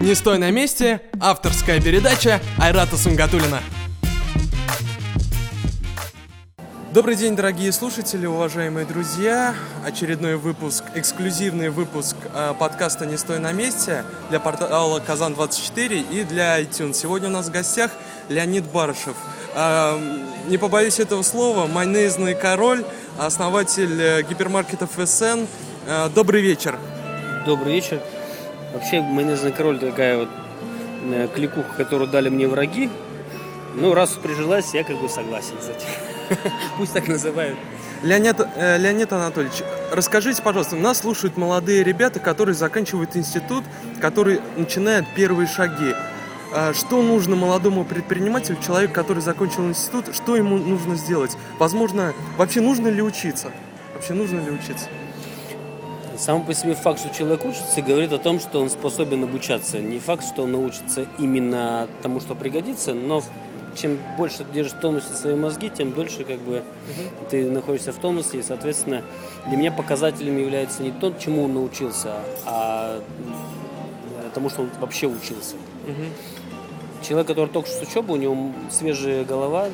«Не стой на месте» – авторская передача Айрата Сангатулина. Добрый день, дорогие слушатели, уважаемые друзья. Очередной выпуск, эксклюзивный выпуск подкаста «Не стой на месте» для портала Казан24 и для iTunes. Сегодня у нас в гостях Леонид Барышев. Не побоюсь этого слова, майонезный король, основатель гипермаркетов «Эссен». Добрый вечер. Добрый вечер. Вообще, майонезный король такая вот кликуха, которую дали мне враги. Ну, раз прижилась, я как бы согласен с этим. Пусть так называют. Леонид Анатольевич, расскажите, пожалуйста, нас слушают молодые ребята, которые заканчивают институт, которые начинают первые шаги. Что нужно молодому предпринимателю, человеку, который закончил институт, что ему нужно сделать? Возможно, вообще нужно ли учиться? Сам по себе факт, что человек учится, говорит о том, что он способен обучаться. Не факт, что он научится именно тому, что пригодится, но чем больше ты держишь в тонусе свои мозги, тем дольше как бы ты находишься в тонусе. И, соответственно, для меня показателем является не то, чему он научился, а тому, что он вообще учился. Человек, который только что с учебы, у него свежая голова,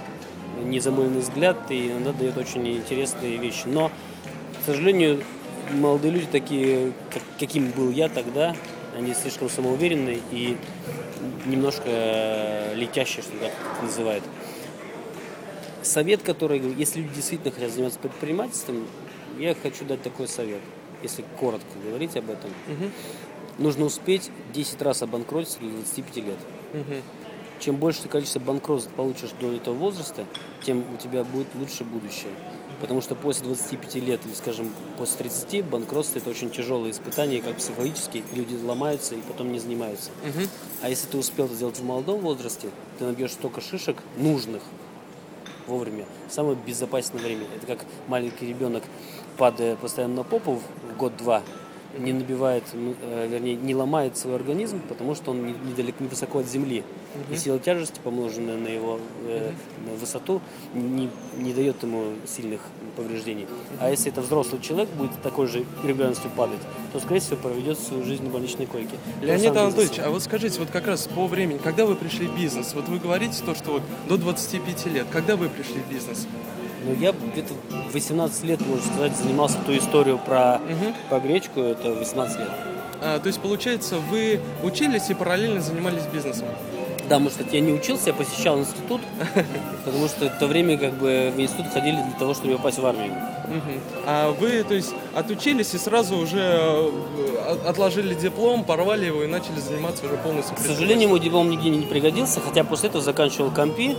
незамыленный взгляд, и иногда дает очень интересные вещи. Но, к сожалению, молодые люди такие, каким был я тогда, они слишком самоуверенные и немножко летящие, что так называют. Совет, который, если люди действительно хотят заниматься предпринимательством, я хочу дать такой совет, если коротко говорить об этом. Нужно успеть 10 раз обанкротиться до 25 лет. Чем больше ты количество банкротств получишь до этого возраста, тем у тебя будет лучше будущее. Потому что после 25 лет или, скажем, после 30 банкротство – это очень тяжелое испытание, как психологически, люди ломаются и потом не занимаются. А если ты успел это сделать в молодом возрасте, ты набьешь столько шишек нужных вовремя. Самое безопасное время. Это как маленький ребенок, падая постоянно на попу в год-два, не набивает, вернее, не ломает свой организм, потому что он недалеко, не высоко от земли. И сила тяжести, помноженная на его на высоту, не дает ему сильных повреждений. А если это взрослый человек будет такой же регулярностью падать, то, скорее всего, проведет свою жизнь на больничной койке. Леонид Анатольевич, а вот скажите, вот как раз по времени, когда вы пришли в бизнес? Вот вы говорите то, что вот до 25 лет, когда вы пришли в бизнес? Ну, я где-то 18 лет, можно сказать, занимался ту историю про гречку, это 18 лет. То есть, получается, вы учились и параллельно занимались бизнесом? Да, может, я не учился, я посещал институт, потому что в то время как бы в институт ходили для того, чтобы попасть в армию. А вы, то есть, отучились и сразу уже отложили диплом, порвали его и начали заниматься уже полностью? К сожалению, мой диплом нигде не пригодился, хотя после этого заканчивал компи,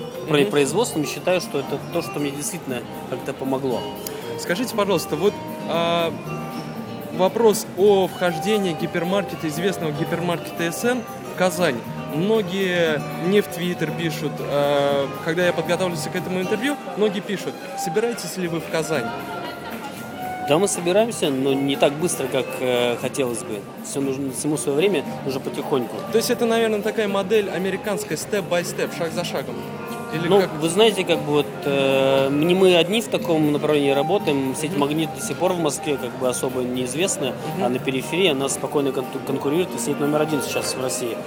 производством, и считаю, что это то, что мне действительно как-то помогло. Скажите, пожалуйста, вот вопрос о вхождении гипермаркета, известного гипермаркета «Эссен» в Казань. Многие мне в Твиттер пишут, когда я подготавливаюсь к этому интервью, многие пишут, собираетесь ли вы в Казань? Да, мы собираемся, но не так быстро, как хотелось бы. Все нужно, всему свое время, уже потихоньку. То есть это, наверное, такая модель американская, степ-бай-степ, шаг за шагом? Или ну, как? Вы знаете, как бы вот не мы одни в таком направлении работаем. Сеть «Магнит» до сих пор в Москве как бы особо неизвестна, а на периферии она спокойно конкурирует и сеть номер один сейчас в России.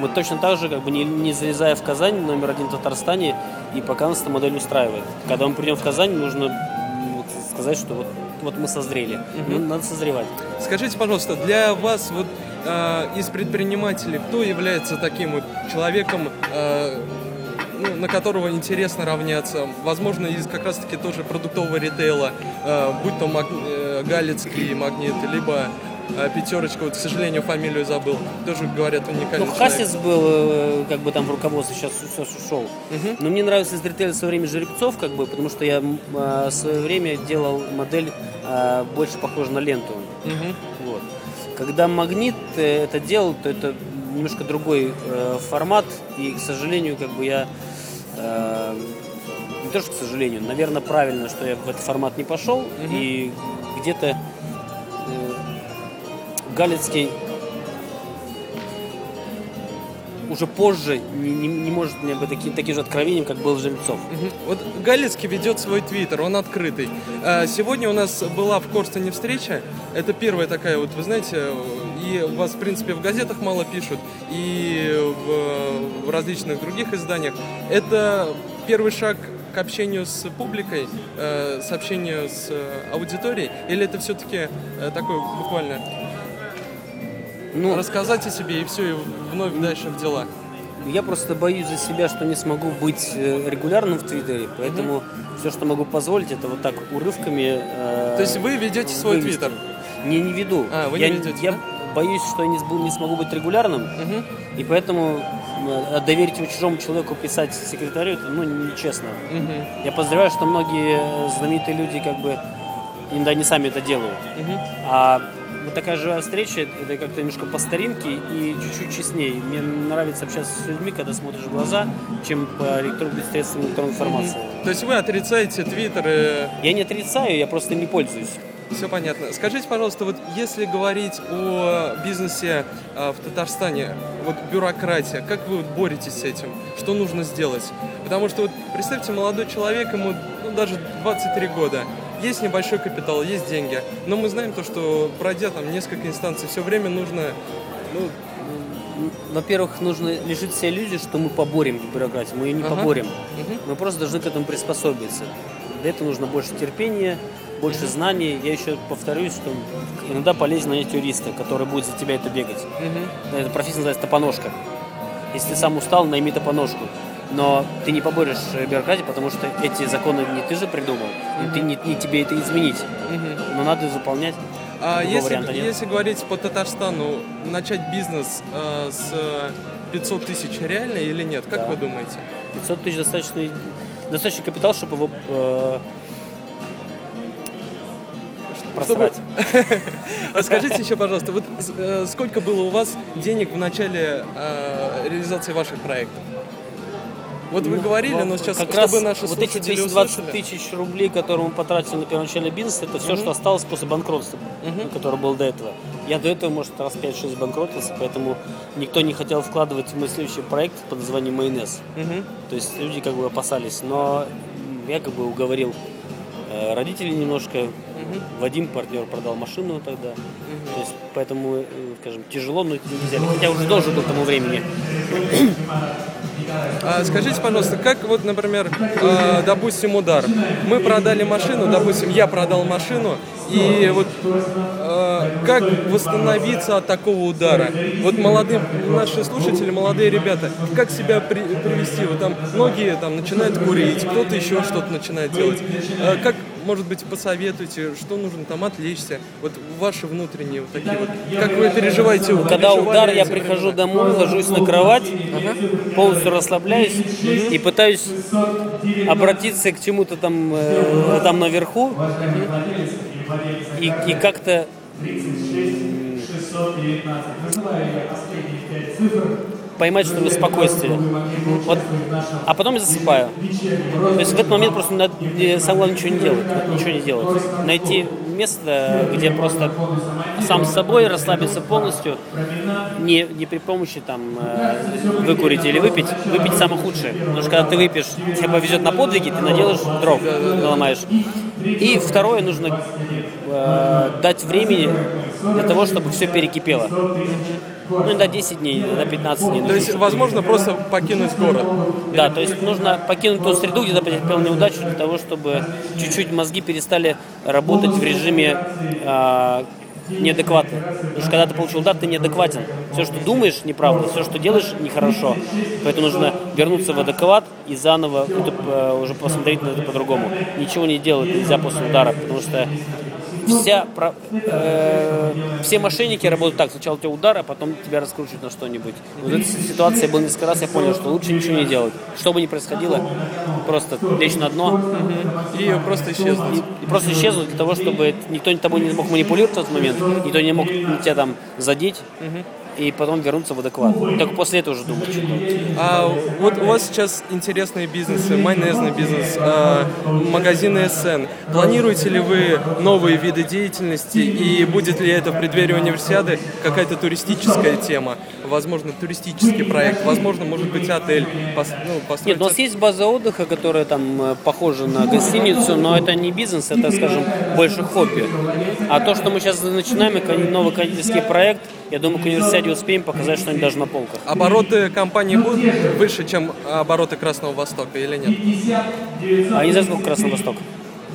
Мы точно так же, как бы не залезая в Казань, номер один в Татарстане, и пока нас эта модель устраивает. Когда мы придем в Казань, нужно сказать, что вот мы созрели, надо созревать. Скажите, пожалуйста, для вас вот из предпринимателей кто является таким вот человеком, на которого интересно равняться, возможно, из как раз-таки тоже продуктового ритейла, будь то Галицкий, Магнит, либо Пятерочка, вот, к сожалению, фамилию забыл, тоже, говорят, уникальный человек. Ну, Хасис был, как бы, там в руководстве, сейчас ушел. Но мне нравится из ритейла в свое время Жеребцов, как бы, потому что я в свое время делал модель больше похожую на ленту. Вот. Когда Магнит это делал, то это немножко другой формат, и, к сожалению, как бы я не то что к сожалению, наверное, правильно, что я в этот формат не пошел, и где-то Галицкий уже позже не может мне быть таким же откровением, как был Жильцов. Вот Галицкий ведет свой твиттер, он открытый. Сегодня у нас была в Корстоне встреча, это первая такая, вот вы знаете, и у вас, в принципе, в газетах мало пишут, и в различных других изданиях. Это первый шаг к общению с публикой, к общению с аудиторией, или это все-таки такое буквально рассказать о себе и все, и вновь дальше в дела? Я просто боюсь за себя, что не смогу быть регулярным в Твиттере, поэтому все, что могу позволить, это вот так урывками. То есть вы ведете свой Твиттер? Не веду. Вы не ведете? Я боюсь, что я не смогу быть регулярным, и поэтому доверить его чужому человеку писать секретарю, это нечестно. Я подозреваю, что многие знаменитые люди как бы иногда не сами это делают. А вот такая живая встреча, это как-то немножко по старинке и чуть-чуть честнее. Мне нравится общаться с людьми, когда смотришь в глаза, чем по средствам электронной информации. То есть вы отрицаете Твиттер? Я не отрицаю, я просто не пользуюсь. Все понятно. Скажите, пожалуйста, вот если говорить о бизнесе в Татарстане, вот бюрократия, как вы боретесь с этим? Что нужно сделать? Потому что вот представьте, молодой человек, ему даже 23 года. Есть небольшой капитал, есть деньги, но мы знаем то, что пройдя там несколько инстанций, все время нужно, во-первых, нужно лишить себя иллюзии, что мы поборем бюрократию, мы ее не поборем, мы просто должны к этому приспособиться. Для этого нужно больше терпения, больше знаний. Я еще повторюсь, что иногда полезно нанять юриста, который будет за тебя это бегать. Это профессия называется топоножка. Если ты сам устал, найми топоножку. Но ты не поборешь бюрократию, потому что эти законы не ты же придумал, и ты не тебе это изменить. Но надо заполнять. А если говорить по Татарстану, начать бизнес с 500 тысяч реально или нет? Как вы думаете? 500 тысяч достаточный капитал, чтобы его просрать. Расскажите еще, пожалуйста, вот сколько было у вас денег в начале реализации ваших проектов? Вот вы говорили, но сейчас, как чтобы раз наши слушатели услышали. Вот эти 220 тысяч рублей, которые мы потратили на первоначальный бизнес, это все, что осталось после банкротства, которое было до этого. Я до этого, может, раз 5-6 банкротился, поэтому никто не хотел вкладывать в мой следующий проект под названием «Майонез». То есть люди как бы опасались. Но я как бы уговорил родителей немножко. Вадим, партнер, продал машину тогда. То есть, поэтому, скажем, тяжело, но не взяли. Хотя уже должен был к тому времени. Скажите, пожалуйста, как вот, например, допустим, удар. Мы продали машину, допустим, я продал машину, и вот как восстановиться от такого удара? Вот молодые наши слушатели, молодые ребята, как себя привести? Вот там многие там начинают курить, кто-то еще что-то начинает делать. Как, может быть, посоветуйте, что нужно там отвлечься? Вот ваши внутренние вот такие вот. Как вы переживаете? Когда удар, я прихожу домой, ложусь на кровать, полностью расслабляюсь и пытаюсь обратиться к чему-то там, там наверху и как-то поймать, что вы спокойствие. Вот. А потом я засыпаю. То есть в этот момент просто надо, самое главное, ничего не делать. Найти место, где просто сам с собой расслабиться полностью, не при помощи там выкурить или выпить. Выпить самое худшее. Потому что когда ты выпьешь, тебя повезет на подвиги, ты наделаешь дров, наломаешь. И второе, нужно дать времени для того, чтобы все перекипело. До 10 дней, до 15 дней. То есть, возможно, просто покинуть город? Да, то есть нужно покинуть ту среду, где ты потерпел неудачу, для того, чтобы чуть-чуть мозги перестали работать в режиме неадекватно. Потому что когда ты получил удар, ты неадекватен. Все, что думаешь, неправда, все, что делаешь, нехорошо. Поэтому нужно вернуться в адекват и заново уже посмотреть на это по-другому. Ничего не делать нельзя после удара, потому что все мошенники работают так. Сначала у тебя удар, а потом тебя раскручивают на что-нибудь. Вот эта ситуация была несколько раз, я понял, что лучше ничего не делать. Что бы ни происходило, просто лечь на дно и просто исчезнуть. И просто исчезнуть для того, чтобы никто тобой не мог манипулировать в тот момент, никто не мог тебя там задеть. И потом вернуться в адекват. Только после этого уже думать, что делать. Вот у вас сейчас интересные бизнесы, майонезный бизнес, магазины Эссен. Планируете ли вы новые виды деятельности, и будет ли это в преддверии универсиады какая-то туристическая тема? Возможно, туристический проект, возможно, может быть, отель. Нет, у нас есть база отдыха, которая там похожа на гостиницу, но это не бизнес, это, скажем, больше хобби. А то, что мы сейчас начинаем, новый кондитерский проект, Я думаю, к универсиаде успеем показать что-нибудь даже на полках. Обороты компании будут выше, чем обороты Красного Востока или нет? А не знаю, сколько Красного Востока.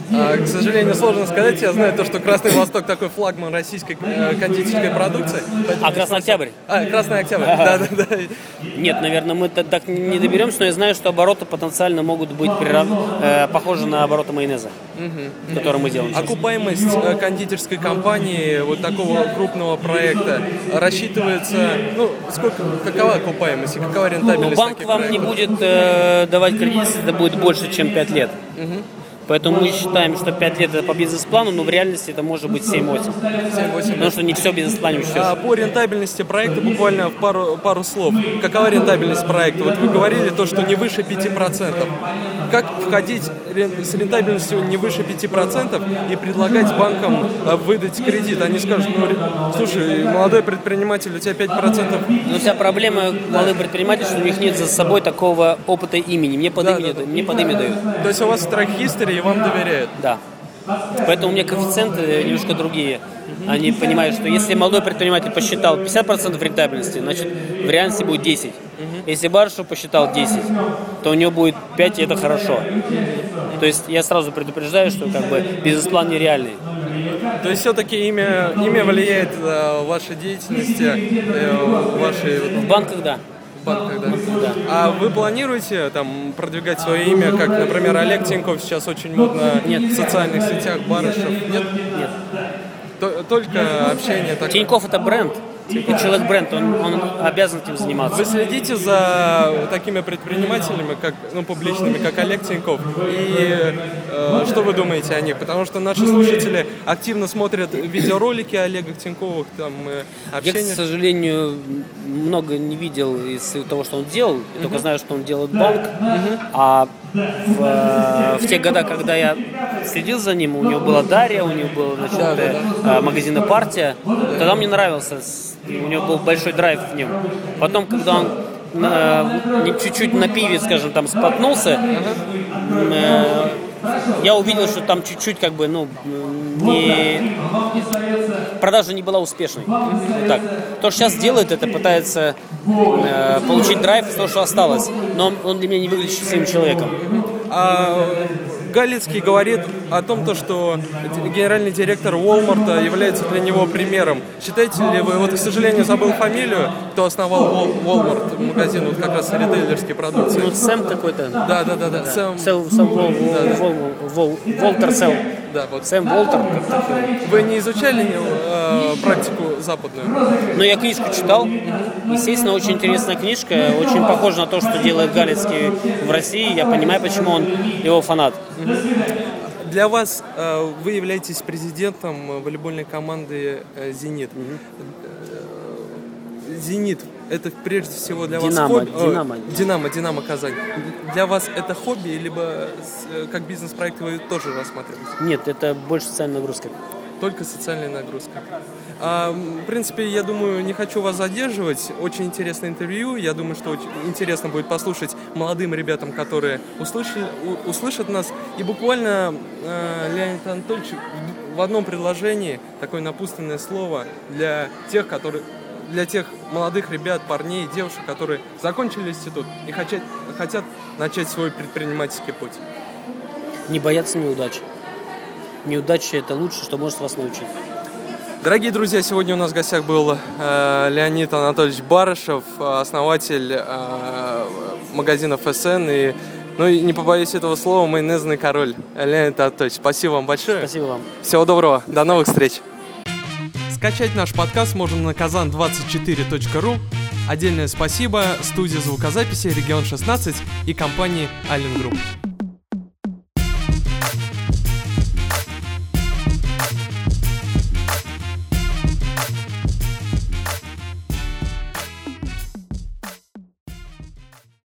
К сожалению, сложно сказать. Я знаю то, что Красный Восток такой флагман российской кондитерской продукции. А Красный Октябрь? Красный Октябрь, да. Нет, наверное, мы так не доберемся, но я знаю, что обороты потенциально могут быть похожи на обороты майонеза, который мы делаем. Окупаемость кондитерской компании, вот такого крупного проекта, рассчитывается, какова окупаемость и какова рентабельность? Банк таких вам проектов? Не будет давать кредит, если это будет больше, чем 5 лет. Поэтому мы считаем, что 5 лет это по бизнес-плану, но в реальности это может быть 7-8. Потому что не все в бизнес-плане учтешь. А по рентабельности проекта буквально пару слов. Какова рентабельность проекта? Вот вы говорили то, что не выше 5%. Как входить с рентабельностью не выше 5% и предлагать банкам выдать кредит? Они скажут, слушай, молодой предприниматель, у тебя 5%. Но вся проблема молодых предпринимателей, что у них нет за собой такого опыта имени. Мне под имя дают. То есть у вас страхисты, и вам доверяют. Да. Поэтому у меня коэффициенты немножко другие. Они понимают, что если молодой предприниматель посчитал 50% рентабельности, значит в реальности будет 10%. Если Барышев посчитал 10%, то у него будет 5%, и это хорошо. То есть я сразу предупреждаю, что бизнес-план нереальный. То есть все-таки имя влияет в вашей деятельности, в банках, да. А вы планируете продвигать свое имя, как, например, Олег Тиньков сейчас очень модно в социальных сетях, Барышев? Нет. Только общение такое. Тиньков – это бренд. Это человек-бренд, он обязан этим заниматься. Вы следите за такими предпринимателями, публичными, как Олег Тиньков? И что вы думаете о них? Потому что наши слушатели активно смотрят видеоролики Олега Тиньковых, общения. Я, к сожалению, много не видел из того, что он делал. Я только знаю, что он делает банк. А в те годы, когда я следил за ним, у него была Дарья, у него был магазин «Партия». Тогда мне нравился, у него был большой драйв в нем. Потом, когда он чуть-чуть на пиве, споткнулся, я увидел, что там чуть-чуть продажа не была успешной. То, что сейчас делает, это пытается получить драйв из того, что осталось. Но он для меня не выглядит счастливым человеком. Галицкий говорит о том, что генеральный директор Уолмарта является для него примером. Считаете ли вы, к сожалению, забыл фамилию, кто основал Уолмарт, магазин как раз ритейлерской продукции? Сэм какой-то. Да. Сэм Волтер. Сэм Волтер. Вы не изучали практику западную? Я книжку читал. Естественно, очень интересная книжка. Очень похожа на то, что делает Галицкий в России. Я понимаю, почему он его фанат. Для вас, вы являетесь президентом волейбольной команды «Зенит». «Зенит» — это прежде всего для вас хобби? «Динамо» Казань. Для вас это хобби, либо как бизнес-проект вы тоже рассматриваете? Нет, это больше социальная нагрузка. Только социальная нагрузка. В принципе, я думаю, не хочу вас задерживать. Очень интересное интервью. Я думаю, что очень интересно будет послушать молодым ребятам, которые услышат нас. И буквально, Леонид Анатольевич, в одном предложении такое напутственное слово для тех молодых ребят, парней и девушек, которые закончили институт и хотят начать свой предпринимательский путь. Не бояться неудачи. Неудача – это лучшее, что может вас научить. Дорогие друзья, сегодня у нас в гостях был Леонид Анатольевич Барышев, основатель магазинов «Эссен» и, не побоюсь этого слова, майонезный король. Леонид Анатольевич, спасибо вам большое. Спасибо вам. Всего доброго. До новых встреч. Скачать наш подкаст можно на Казан24.ру. Отдельное спасибо студии звукозаписи «Регион 16» и компании Allen Group.